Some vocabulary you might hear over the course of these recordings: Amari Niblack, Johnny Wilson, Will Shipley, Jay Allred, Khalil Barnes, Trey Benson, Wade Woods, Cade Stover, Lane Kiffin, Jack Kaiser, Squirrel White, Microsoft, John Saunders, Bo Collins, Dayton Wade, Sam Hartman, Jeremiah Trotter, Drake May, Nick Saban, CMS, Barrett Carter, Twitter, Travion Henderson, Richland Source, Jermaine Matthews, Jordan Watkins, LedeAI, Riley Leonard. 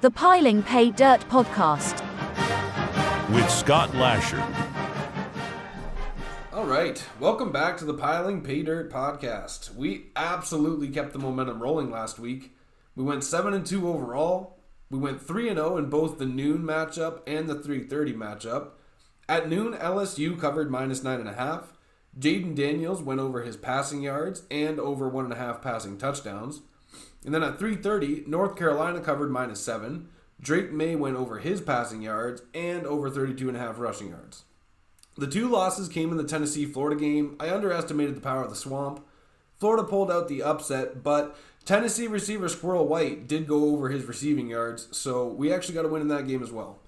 The Piling Pay Dirt Podcast with Scott Lasher. All right, welcome back to the Piling Pay Dirt Podcast. We absolutely kept the momentum rolling last week. We went 7-2 overall. We went 3-0 in both the noon matchup and the 3:30 matchup. At noon, LSU covered -9.5. Jaden Daniels went over his passing yards and over 1.5 passing touchdowns. And then at 3:30, North Carolina covered -7. Drake May went over his passing yards and over 32.5 rushing yards. The two losses came in the Tennessee-Florida game. I underestimated the power of the Swamp. Florida pulled out the upset, but Tennessee receiver Squirrel White did go over his receiving yards, so we actually got a win in that game as well.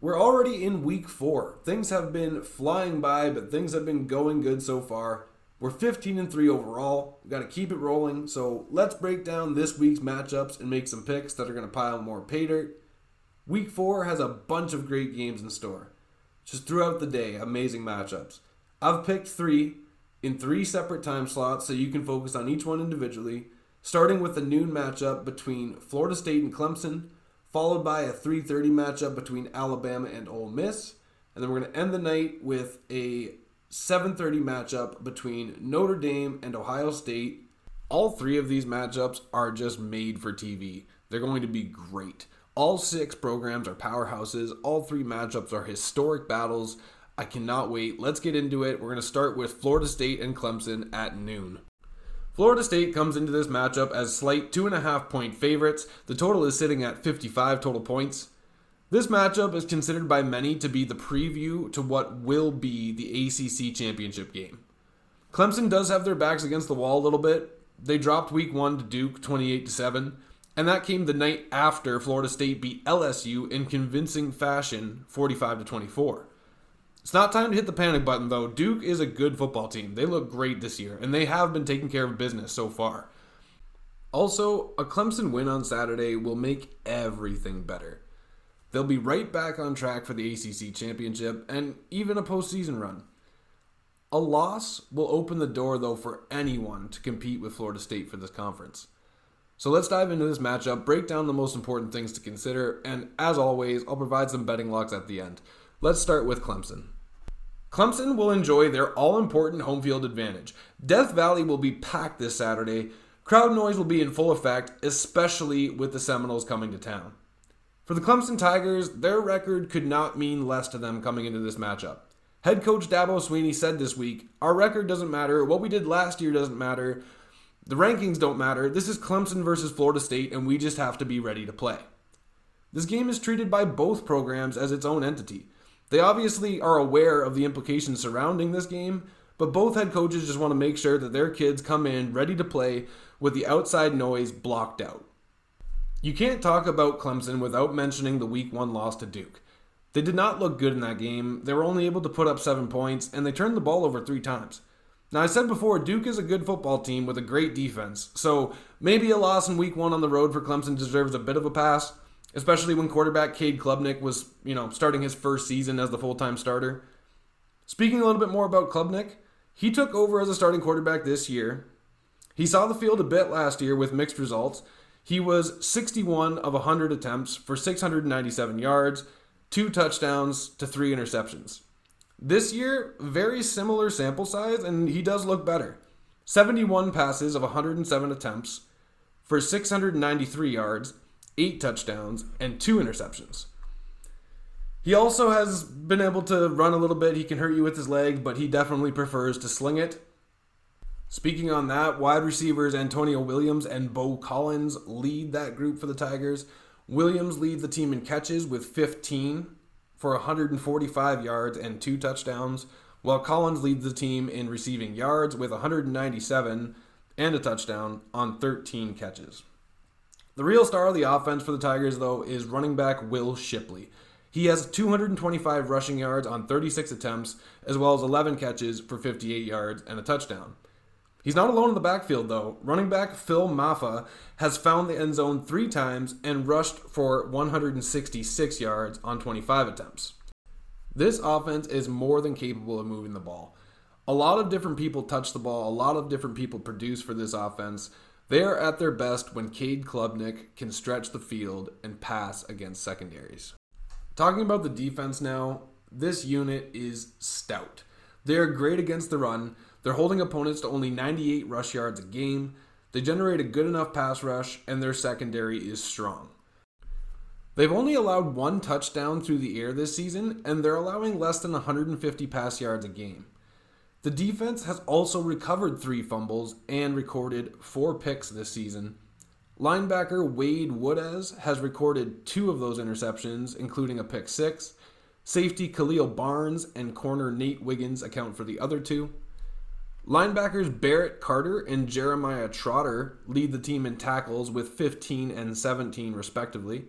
We're already in week 4. Things have been flying by, but things have been going good so far. We're 15-3 overall. We've got to keep it rolling. So let's break down this week's matchups and make some picks that are going to pile more pay dirt. Week 4 has a bunch of great games in store. Just throughout the day, amazing matchups. I've picked 3 in 3 separate time slots so you can focus on each one individually, starting with the noon matchup between Florida State and Clemson, followed by a 3:30 matchup between Alabama and Ole Miss, and then we're going to end the night with a 7:30 matchup between Notre Dame and Ohio State. All 3 of these matchups are just made for TV. They're going to be great. All 6 programs are powerhouses. All 3 matchups are historic battles. I cannot wait. Let's get into it. We're going to start with Florida State and Clemson at noon. Florida State comes into this matchup as slight 2.5-point favorites. The total is sitting at 55 total points. This matchup is considered by many to be the preview to what will be the ACC championship game. Clemson does have their backs against the wall a little bit. They dropped week 1 to Duke 28-7, and that came the night after Florida State beat LSU in convincing fashion 45-24. It's not time to hit the panic button, though. Duke is a good football team. They look great this year, and they have been taking care of business so far. Also, a Clemson win on Saturday will make everything better. They'll be right back on track for the ACC championship and even a postseason run. A loss will open the door, though, for anyone to compete with Florida State for this conference. So let's dive into this matchup, break down the most important things to consider, and as always, I'll provide some betting locks at the end. Let's start with Clemson. Clemson will enjoy their all-important home field advantage. Death Valley will be packed this Saturday. Crowd noise will be in full effect, especially with the Seminoles coming to town. For the Clemson Tigers, their record could not mean less to them coming into this matchup. Head coach Dabo Sweeney said this week, "Our record doesn't matter. What we did last year doesn't matter. The rankings don't matter. This is Clemson versus Florida State, and we just have to be ready to play." This game is treated by both programs as its own entity. They obviously are aware of the implications surrounding this game, but both head coaches just want to make sure that their kids come in ready to play with the outside noise blocked out. You can't talk about Clemson without mentioning the Week 1 loss to Duke. They did not look good in that game. They were only able to put up 7 points, and they turned the ball over 3 times. Now, I said before, Duke is a good football team with a great defense, so maybe a loss in Week 1 on the road for Clemson deserves a bit of a pass, especially when quarterback Cade Klubnik was, starting his first season as the full-time starter. Speaking a little bit more about Klubnik, he took over as a starting quarterback this year. He saw the field a bit last year with mixed results. He was 61 of 100 attempts for 697 yards, 2 touchdowns to 3 interceptions. This year, very similar sample size, and he does look better. 71 passes of 107 attempts for 693 yards, 8 touchdowns, and 2 interceptions. He also has been able to run a little bit. He can hurt you with his leg, but he definitely prefers to sling it. Speaking on that, wide receivers Antonio Williams and Bo Collins lead that group for the Tigers. Williams leads the team in catches with 15 for 145 yards and 2 touchdowns, while Collins leads the team in receiving yards with 197 and a touchdown on 13 catches. The real star of the offense for the Tigers, though, is running back Will Shipley. He has 225 rushing yards on 36 attempts, as well as 11 catches for 58 yards and a touchdown. He's not alone in the backfield, though. Running back Phil Maffa has found the end zone 3 times and rushed for 166 yards on 25 attempts. This offense is more than capable of moving the ball. A lot of different people touch the ball. A lot of different people produce for this offense. They are at their best when Cade Klubnik can stretch the field and pass against secondaries. Talking about the defense now, this unit is stout. They are great against the run. They're holding opponents to only 98 rush yards a game. They generate a good enough pass rush, and their secondary is strong. They've only allowed one touchdown through the air this season, and they're allowing less than 150 pass yards a game. The defense has also recovered 3 fumbles and recorded 4 picks this season. Linebacker Wade Woods has recorded 2 of those interceptions, including a pick 6. Safety Khalil Barnes and corner Nate Wiggins account for the other 2. Linebackers Barrett Carter and Jeremiah Trotter lead the team in tackles with 15 and 17 respectively.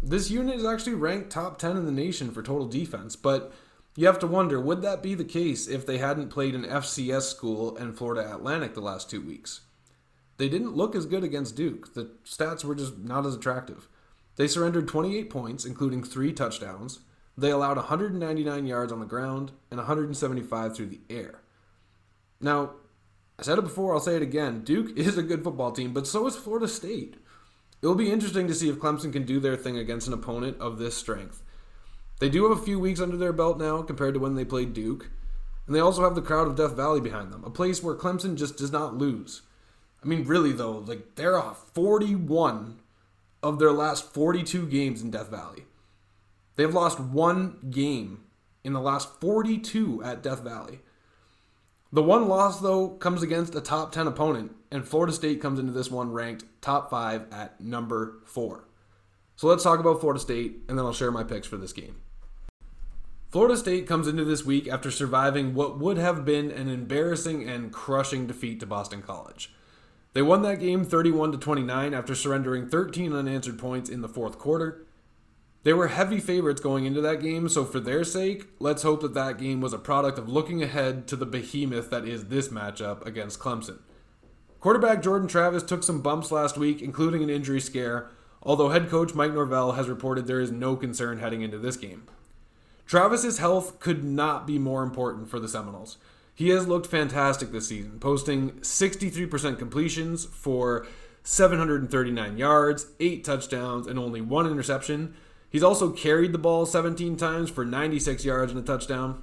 This unit is actually ranked top 10 in the nation for total defense, but you have to wonder, would that be the case if they hadn't played an FCS school and Florida Atlantic the last 2 weeks? They didn't look as good against Duke. The stats were just not as attractive. They surrendered 28 points, including 3 touchdowns. They allowed 199 yards on the ground and 175 through the air. Now, I said it before, I'll say it again. Duke is a good football team, but so is Florida State. It will be interesting to see if Clemson can do their thing against an opponent of this strength. They do have a few weeks under their belt now compared to when they played Duke. And they also have the crowd of Death Valley behind them, a place where Clemson just does not lose. I mean, really though, like they're 41 of their last 42 games in Death Valley. They've lost 1 game in the last 42 at Death Valley. The one loss though comes against a top 10 opponent, and Florida State comes into this one ranked top 5 at number 4. So let's talk about Florida State, and then I'll share my picks for this game. Florida State comes into this week after surviving what would have been an embarrassing and crushing defeat to Boston College. They won that game 31-29 after surrendering 13 unanswered points in the fourth quarter. They were heavy favorites going into that game, so for their sake, let's hope that that game was a product of looking ahead to the behemoth that is this matchup against Clemson. Quarterback Jordan Travis took some bumps last week, including an injury scare, although head coach Mike Norvell has reported there is no concern heading into this game. Travis's health could not be more important for the Seminoles. He has looked fantastic this season, posting 63% completions for 739 yards, 8 touchdowns, and only 1 interception. He's also carried the ball 17 times for 96 yards and a touchdown.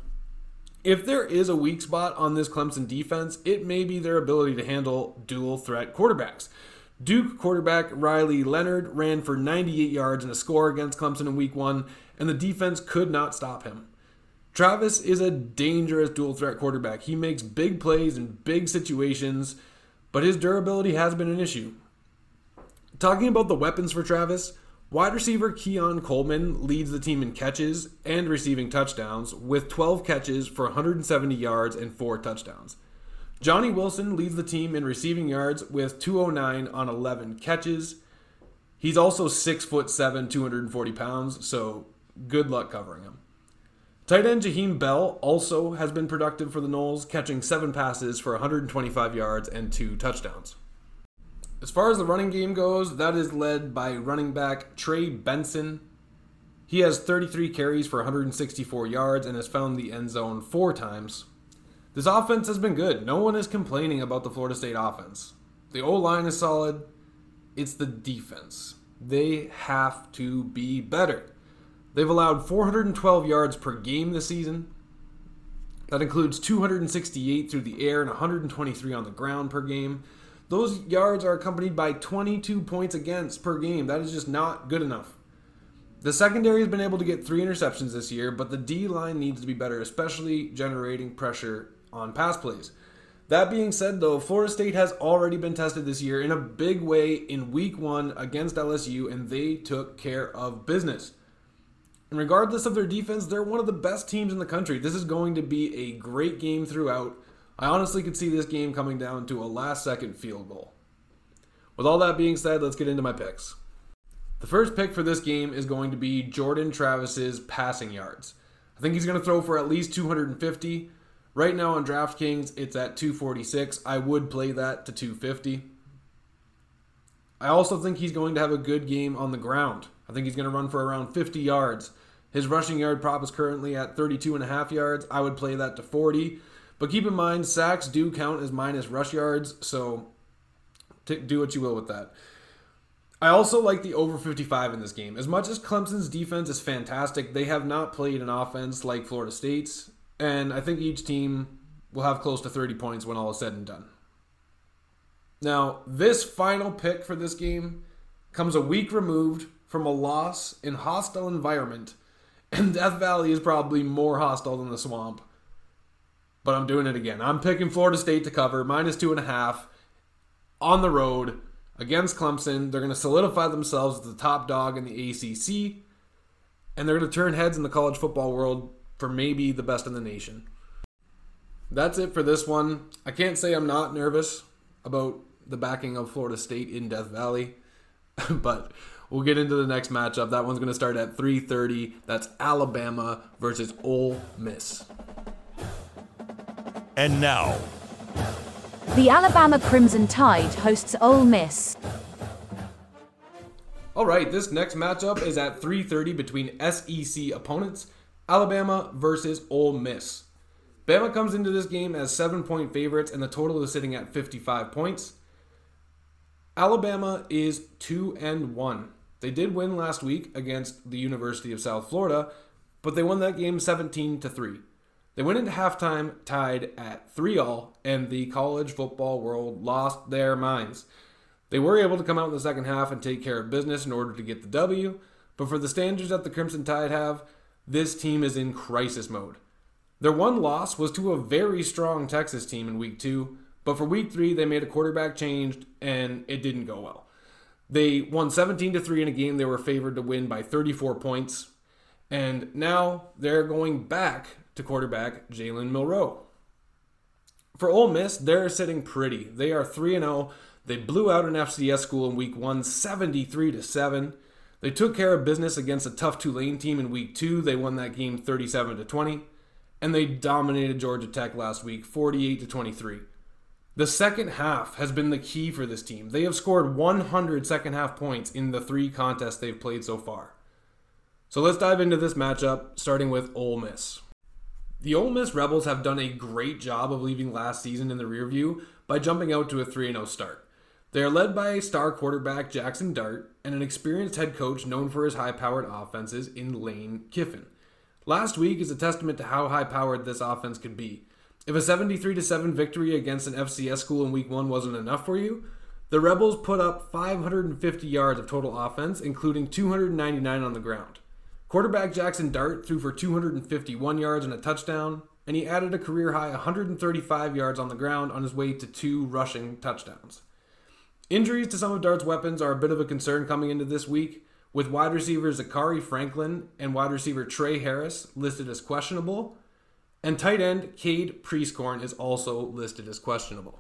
If there is a weak spot on this Clemson defense, it may be their ability to handle dual-threat quarterbacks. Duke quarterback Riley Leonard ran for 98 yards and a score against Clemson in Week 1, and the defense could not stop him. Travis is a dangerous dual-threat quarterback. He makes big plays in big situations, but his durability has been an issue. Talking about the weapons for Travis, wide receiver Keon Coleman leads the team in catches and receiving touchdowns with 12 catches for 170 yards and 4 touchdowns. Johnny Wilson leads the team in receiving yards with 209 on 11 catches. He's also 6'7", 240 pounds, so good luck covering him. Tight end Jaheim Bell also has been productive for the Noles, catching 7 passes for 125 yards and 2 touchdowns. As far as the running game goes, that is led by running back Trey Benson. He has 33 carries for 164 yards and has found the end zone 4 times. This offense has been good. No one is complaining about the Florida State offense. The O-line is solid. It's the defense. They have to be better. They've allowed 412 yards per game this season. That includes 268 through the air and 123 on the ground per game. Those yards are accompanied by 22 points against per game. That is just not good enough. The secondary has been able to get 3 interceptions this year, but the D-line needs to be better, especially generating pressure on pass plays. That being said, though, Florida State has already been tested this year in a big way in Week 1 against LSU, and they took care of business. And regardless of their defense, they're one of the best teams in the country. This is going to be a great game throughout. I honestly could see this game coming down to a last-second field goal. With all that being said, let's get into my picks. The first pick for this game is going to be Jordan Travis's passing yards. I think he's going to throw for at least 250. Right now on DraftKings, it's at 246. I would play that to 250. I also think he's going to have a good game on the ground. I think he's going to run for around 50 yards. His rushing yard prop is currently at 32.5 yards. I would play that to 40. But keep in mind, sacks do count as minus rush yards, so do what you will with that. I also like the over 55 in this game. As much as Clemson's defense is fantastic, they have not played an offense like Florida State's, and I think each team will have close to 30 points when all is said and done. Now, this final pick for this game comes a week removed from a loss in hostile environment, and Death Valley is probably more hostile than the Swamp. But I'm doing it again. I'm picking Florida State to cover, -2.5, on the road, against Clemson. They're going to solidify themselves as the top dog in the ACC, and they're going to turn heads in the college football world for maybe the best in the nation. That's it for this one. I can't say I'm not nervous about the backing of Florida State in Death Valley, but we'll get into the next matchup. That one's going to start at 3:30. That's Alabama versus Ole Miss. And now, the Alabama Crimson Tide hosts Ole Miss. All right, this next matchup is at 3:30 between SEC opponents, Alabama versus Ole Miss. Bama comes into this game as 7-point favorites, and the total is sitting at 55 points. Alabama is 2-1. They did win last week against the University of South Florida, but they won that game 17-3. They went into halftime tied at 3-all, and the college football world lost their minds. They were able to come out in the second half and take care of business in order to get the W, but for the standards that the Crimson Tide have, this team is in crisis mode. Their one loss was to a very strong Texas team in Week 2, but for Week 3, they made a quarterback change, and it didn't go well. They won 17-3 in a game they were favored to win by 34 points, and now they're going back to quarterback Jalen Milroe. For Ole Miss, they're sitting pretty. They are 3-0. They blew out an FCS school in Week 1, 73-7. They took care of business against a tough Tulane team in Week 2. They won that game 37-20. And they dominated Georgia Tech last week, 48-23. The second half has been the key for this team. They have scored 100 second-half points in the 3 contests they've played so far. So let's dive into this matchup, starting with Ole Miss. The Ole Miss Rebels have done a great job of leaving last season in the rearview by jumping out to a 3-0 start. They are led by star quarterback Jackson Dart and an experienced head coach known for his high-powered offenses in Lane Kiffin. Last week is a testament to how high-powered this offense could be. If a 73-7 victory against an FCS school in Week 1 wasn't enough for you, the Rebels put up 550 yards of total offense, including 299 on the ground. Quarterback Jackson Dart threw for 251 yards and a touchdown, and he added a career-high 135 yards on the ground on his way to 2 rushing touchdowns. Injuries to some of Dart's weapons are a bit of a concern coming into this week, with wide receiver Za'Kari Franklin and wide receiver Trey Harris listed as questionable, and tight end Cade Klubnik is also listed as questionable.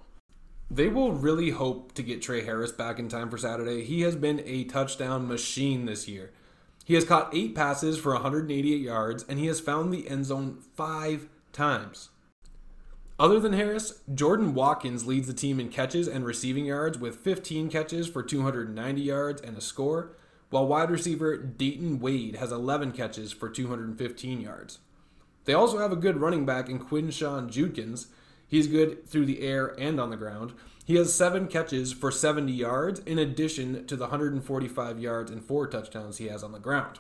They will really hope to get Trey Harris back in time for Saturday. He has been a touchdown machine this year. He has caught 8 passes for 188 yards, and he has found the end zone 5 times. Other than Harris, Jordan Watkins leads the team in catches and receiving yards with 15 catches for 290 yards and a score, while wide receiver Dayton Wade has 11 catches for 215 yards. They also have a good running back in Quinshawn Judkins. He's good through the air and on the ground. He has 7 catches for 70 yards in addition to the 145 yards and 4 touchdowns he has on the ground.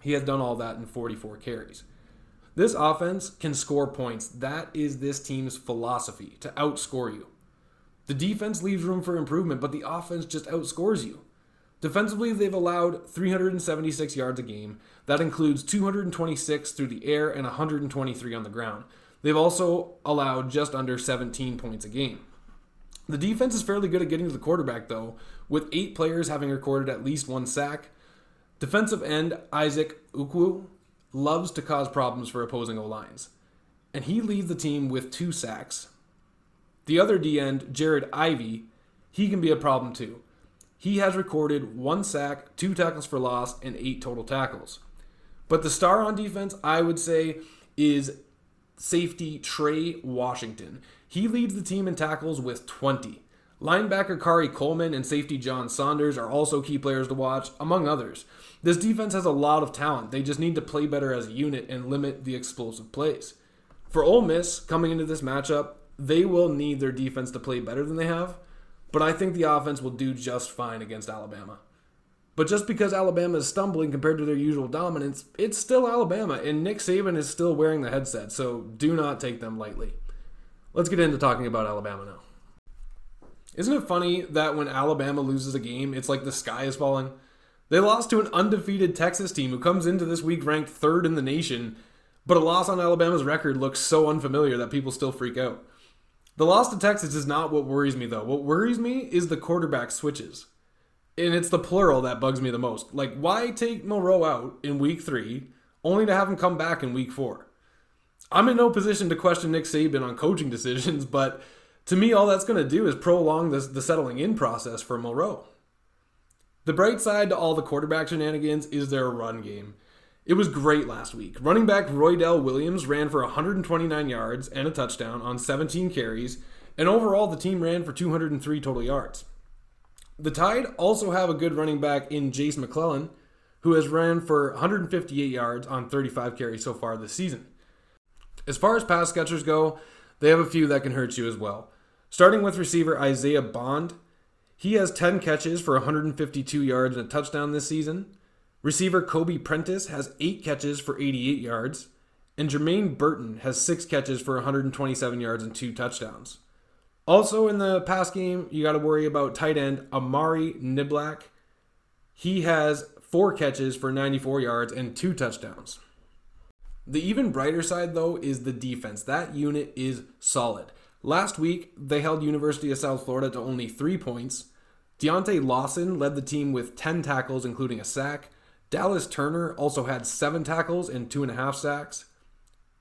He has done all that in 44 carries. This offense can score points. That is this team's philosophy, to outscore you. The defense leaves room for improvement, but the offense just outscores you. Defensively, they've allowed 376 yards a game. That includes 226 through the air and 123 on the ground. They've also allowed just under 17 points a game. The defense is fairly good at getting to the quarterback, though, with 8 players having recorded at least 1 sack. Defensive end Isaac Ukwu loves to cause problems for opposing O-lines, and he leads the team with 2 sacks. The other D-end, Jared Ivey, he can be a problem, too. He has recorded 1 sack, 2 tackles for loss, and 8 total tackles. But the star on defense, I would say, is safety Trey Washington. He leads the team in tackles with 20. Linebacker Kari Coleman and safety John Saunders are also key players to watch, among others. This defense has a lot of talent. They just need to play better as a unit and limit the explosive plays. For Ole Miss, coming into this matchup, they will need their defense to play better than they have, But I think the offense will do just fine against Alabama. But just because Alabama is stumbling compared to their usual dominance, it's still Alabama, and Nick Saban is still wearing the headset, so do not take them lightly. Let's get into talking about Alabama now. Isn't it funny that when Alabama loses a game, it's like the sky is falling? They lost to an undefeated Texas team who comes into this week ranked third in the nation, but a loss on Alabama's record looks so unfamiliar that people still freak out. The loss to Texas is not what worries me, though. What worries me is the quarterback switches. And it's the plural that bugs me the most. Like, why take Milroe out in week 3 only to have him come back in week 4? I'm in no position to question Nick Saban on coaching decisions, but to me, all that's going to do is prolong the settling-in process for Milroe. The bright side to all the quarterback shenanigans is their run game. It was great last week. Running back Roydell Williams ran for 129 yards and a touchdown on 17 carries, and overall the team ran for 203 total yards. The Tide also have a good running back in Jace McClellan, who has ran for 158 yards on 35 carries so far this season. As far as pass catchers go, they have a few that can hurt you as well. Starting with receiver Isaiah Bond, he has 10 catches for 152 yards and a touchdown this season. Receiver Kobe Prentice has 8 catches for 88 yards, and Jermaine Burton has 6 catches for 127 yards and 2 touchdowns. Also in the pass game, you got to worry about tight end Amari Niblack. He has 4 catches for 94 yards and 2 touchdowns. The even brighter side, though, is the defense. That unit is solid. Last week, they held University of South Florida to only 3 points. Deontay Lawson led the team with 10 tackles, including a sack. Dallas Turner also had 7 tackles and 2.5 sacks.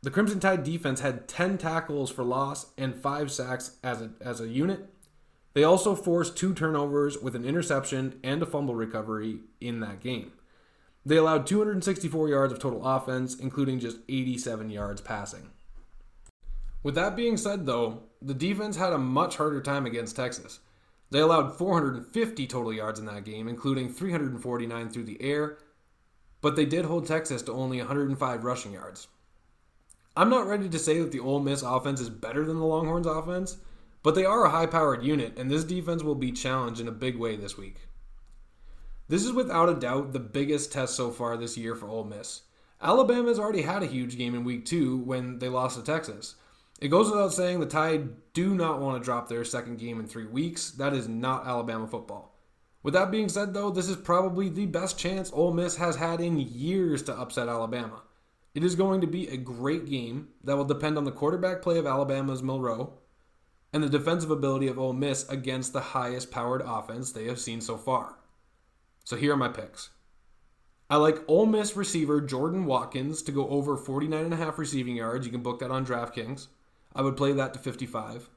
The Crimson Tide defense had 10 tackles for loss and 5 sacks as a unit. They also forced 2 turnovers with an interception and a fumble recovery in that game. They allowed 264 yards of total offense, including just 87 yards passing. With that being said, though, the defense had a much harder time against Texas. They allowed 450 total yards in that game, including 349 through the air, but they did hold Texas to only 105 rushing yards. I'm not ready to say that the Ole Miss offense is better than the Longhorns offense, but they are a high-powered unit, and this defense will be challenged in a big way this week. This is without a doubt the biggest test so far this year for Ole Miss. Alabama's already had a huge game in Week 2 when they lost to Texas. It goes without saying the Tide do not want to drop their second game in 3 weeks. That is not Alabama football. With that being said, though, this is probably the best chance Ole Miss has had in years to upset Alabama. It is going to be a great game that will depend on the quarterback play of Alabama's Milroe and the defensive ability of Ole Miss against the highest-powered offense they have seen so far. So here are my picks. I like Ole Miss receiver Jordan Watkins to go over 49.5 receiving yards. You can book that on DraftKings. I would play that to 55.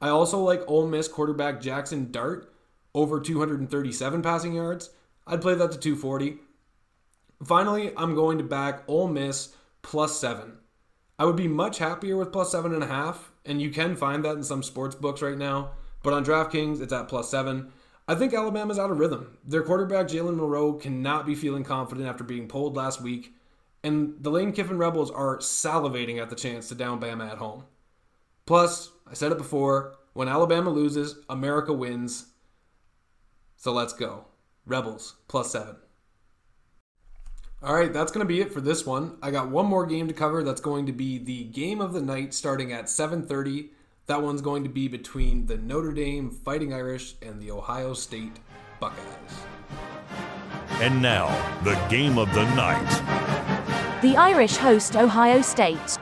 I also like Ole Miss quarterback Jackson Dart over 237 passing yards. I'd play that to 240. Finally, I'm going to back Ole Miss +7. I would be much happier with +7.5, and you can find that in some sports books right now, but on DraftKings, it's at +7. I think Alabama's out of rhythm. Their quarterback, Jalen Milroe, cannot be feeling confident after being pulled last week, and the Lane Kiffin Rebels are salivating at the chance to down Bama at home. Plus, I said it before, when Alabama loses, America wins. So let's go. Rebels, +7. All right, that's going to be it for this one. I got one more game to cover. That's going to be the game of the night starting at 7:30. That one's going to be between the Notre Dame Fighting Irish and the Ohio State Buckeyes. And now, the game of the night. The Irish host Ohio State.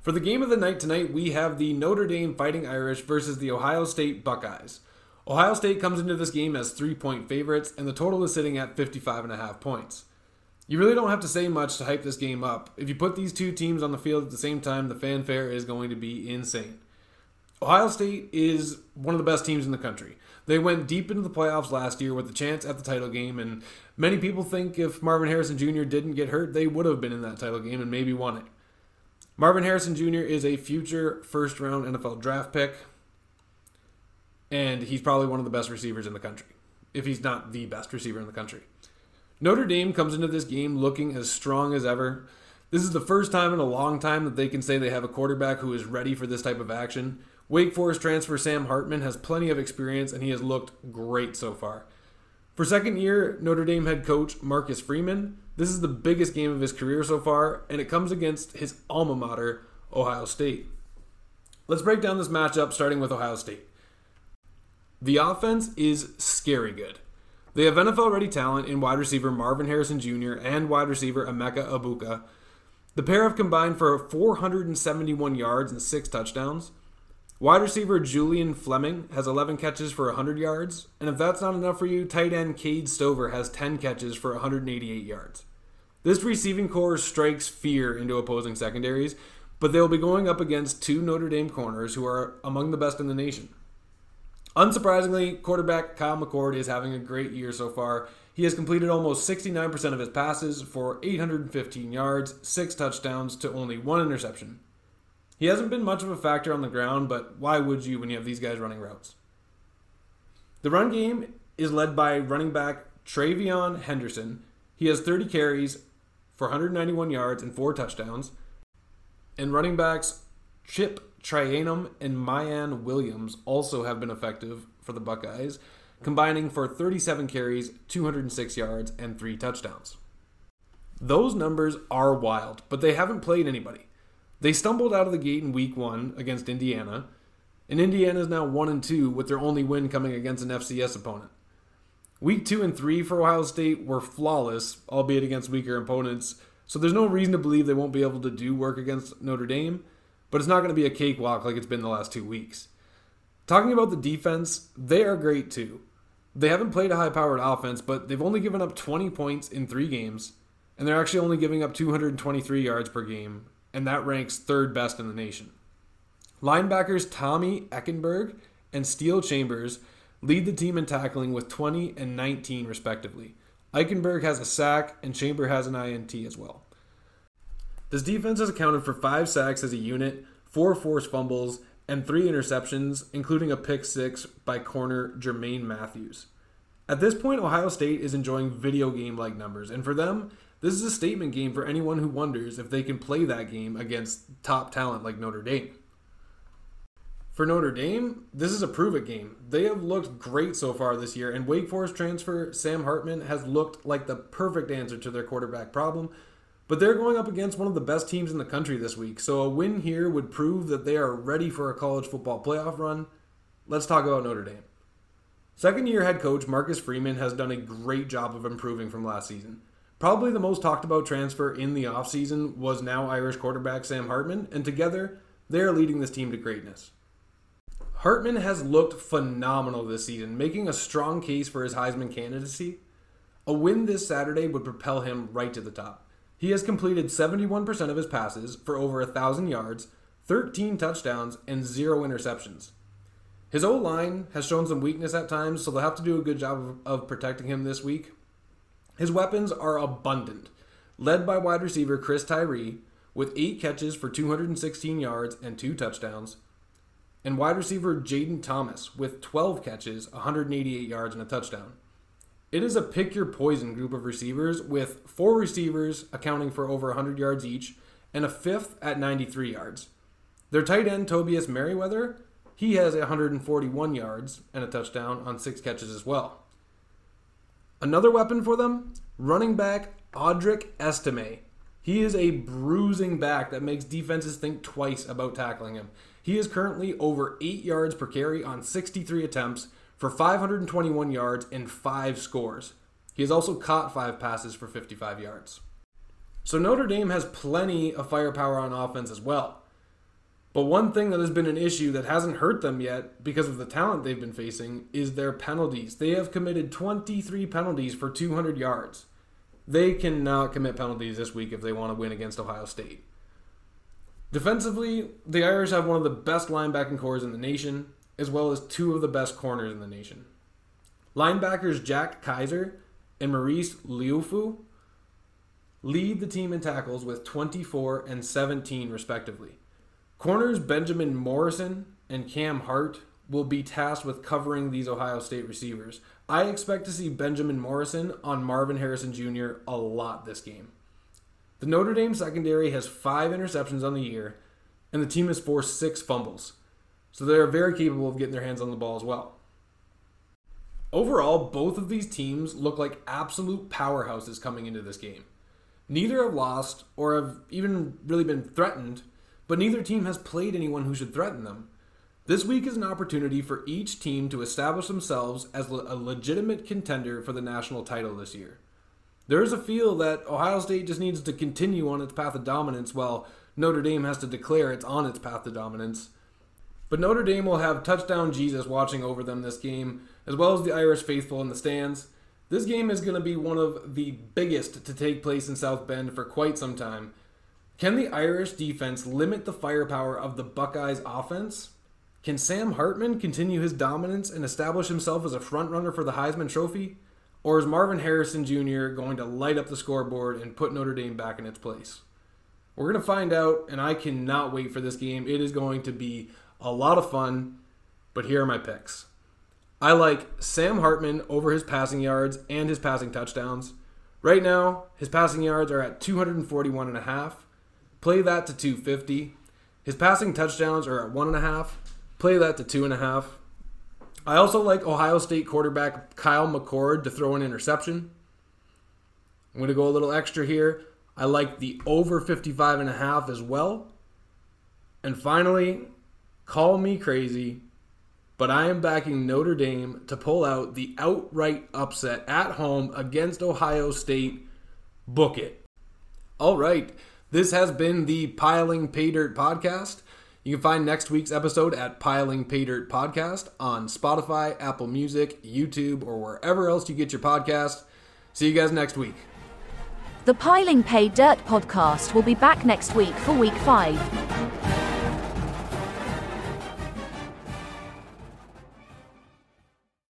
For the game of the night tonight, we have the Notre Dame Fighting Irish versus the Ohio State Buckeyes. Ohio State comes into this game as 3-point favorites, and the total is sitting at 55.5 points. You really don't have to say much to hype this game up. If you put these two teams on the field at the same time, the fanfare is going to be insane. Ohio State is one of the best teams in the country. They went deep into the playoffs last year with a chance at the title game, and many people think if Marvin Harrison Jr. didn't get hurt, they would have been in that title game and maybe won it. Marvin Harrison Jr. is a future first-round NFL draft pick, and he's probably one of the best receivers in the country, if he's not the best receiver in the country. Notre Dame comes into this game looking as strong as ever. This is the first time in a long time that they can say they have a quarterback who is ready for this type of action. Wake Forest transfer Sam Hartman has plenty of experience, and he has looked great so far. For second year Notre Dame head coach Marcus Freeman, this is the biggest game of his career so far, and it comes against his alma mater, Ohio State. Let's break down this matchup starting with Ohio State. The offense is scary good. They have NFL-ready talent in wide receiver Marvin Harrison Jr. and wide receiver Emeka Egbuka. The pair have combined for 471 yards and 6 touchdowns. Wide receiver Julian Fleming has 11 catches for 100 yards, and if that's not enough for you, tight end Cade Stover has 10 catches for 188 yards. This receiving core strikes fear into opposing secondaries, but they'll be going up against two Notre Dame corners who are among the best in the nation. Unsurprisingly, quarterback Kyle McCord is having a great year so far. He has completed almost 69% of his passes for 815 yards, 6 touchdowns to only 1 interception. He hasn't been much of a factor on the ground, but why would you when you have these guys running routes? The run game is led by running back Travion Henderson. He has 30 carries for 191 yards and 4 touchdowns. And running backs Chip Trianum and Mayan Williams also have been effective for the Buckeyes, combining for 37 carries, 206 yards, and 3 touchdowns. Those numbers are wild, but they haven't played anybody. They stumbled out of the gate in Week 1 against Indiana, and Indiana is now 1-2 with their only win coming against an FCS opponent. Week 2 and 3 for Ohio State were flawless, albeit against weaker opponents, so there's no reason to believe they won't be able to do work against Notre Dame, but it's not going to be a cakewalk like it's been the last 2 weeks. Talking about the defense, they are great too. They haven't played a high-powered offense, but they've only given up 20 points in 3 games, and they're actually only giving up 223 yards per game, and that ranks third best in the nation. Linebackers Tommy Ekenberg and Steele Chambers lead the team in tackling with 20 and 19 respectively. Eichenberg has a sack, and Chamber has an INT as well. This defense has accounted for 5 sacks as a unit, 4 forced fumbles, and 3 interceptions, including a pick six by corner Jermaine Matthews. At this point, Ohio State is enjoying video game-like numbers, and for them, this is a statement game for anyone who wonders if they can play that game against top talent like Notre Dame. For Notre Dame, this is a prove-it game. They have looked great so far this year, and Wake Forest transfer Sam Hartman has looked like the perfect answer to their quarterback problem, but they're going up against one of the best teams in the country this week, so a win here would prove that they are ready for a college football playoff run. Let's talk about Notre Dame. Second-year head coach Marcus Freeman has done a great job of improving from last season. Probably the most talked-about transfer in the offseason was now Irish quarterback Sam Hartman, and together, they are leading this team to greatness. Hartman has looked phenomenal this season, making a strong case for his Heisman candidacy. A win this Saturday would propel him right to the top. He has completed 71% of his passes for over 1,000 yards, 13 touchdowns, and 0 interceptions. His O-line has shown some weakness at times, so they'll have to do a good job of protecting him this week. His weapons are abundant, led by wide receiver Chris Tyree, with 8 catches for 216 yards and 2 touchdowns, and wide receiver Jaden Thomas with 12 catches, 188 yards, and a touchdown. It is a pick-your-poison group of receivers, with 4 receivers accounting for over 100 yards each, and a 5th at 93 yards. Their tight end, Tobias Merriweather, he has 141 yards and a touchdown on 6 catches as well. Another weapon for them, running back Audric Estime. He is a bruising back that makes defenses think twice about tackling him. He is currently over 8 yards per carry on 63 attempts for 521 yards and 5 scores. He has also caught 5 passes for 55 yards. So Notre Dame has plenty of firepower on offense as well. But one thing that has been an issue that hasn't hurt them yet because of the talent they've been facing is their penalties. They have committed 23 penalties for 200 yards. They cannot commit penalties this week if they want to win against Ohio State. Defensively, the Irish have one of the best linebacking cores in the nation, as well as 2 of the best corners in the nation. Linebackers Jack Kaiser and Maurice Liufu lead the team in tackles with 24 and 17 respectively. Corners Benjamin Morrison and Cam Hart will be tasked with covering these Ohio State receivers. I expect to see Benjamin Morrison on Marvin Harrison Jr. a lot this game. The Notre Dame secondary has 5 interceptions on the year, and the team has forced 6 fumbles. So they're very capable of getting their hands on the ball as well. Overall, both of these teams look like absolute powerhouses coming into this game. Neither have lost or have even really been threatened, but neither team has played anyone who should threaten them. This week is an opportunity for each team to establish themselves as a legitimate contender for the national title this year. There is a feel that Ohio State just needs to continue on its path of dominance while Notre Dame has to declare it's on its path to dominance. But Notre Dame will have Touchdown Jesus watching over them this game, as well as the Irish faithful in the stands. This game is going to be one of the biggest to take place in South Bend for quite some time. Can the Irish defense limit the firepower of the Buckeyes offense? Can Sam Hartman continue his dominance and establish himself as a front-runner for the Heisman Trophy? Or is Marvin Harrison Jr. going to light up the scoreboard and put Notre Dame back in its place? We're going to find out, and I cannot wait for this game. It is going to be a lot of fun, but here are my picks. I like Sam Hartman over his passing yards and his passing touchdowns. Right now, his passing yards are at 241.5. Play that to 250. His passing touchdowns are at 1.5. Play that to 2.5. I also like Ohio State quarterback Kyle McCord to throw an interception. I'm going to go a little extra here. I like the over 55.5 as well. And finally, call me crazy, but I am backing Notre Dame to pull out the outright upset at home against Ohio State. Book it. All right. This has been the Piling Pay Dirt Podcast. You can find next week's episode at Piling Pay Dirt Podcast on Spotify, Apple Music, YouTube, or wherever else you get your podcast. See you guys next week. The Piling Pay Dirt Podcast will be back next week for Week 5.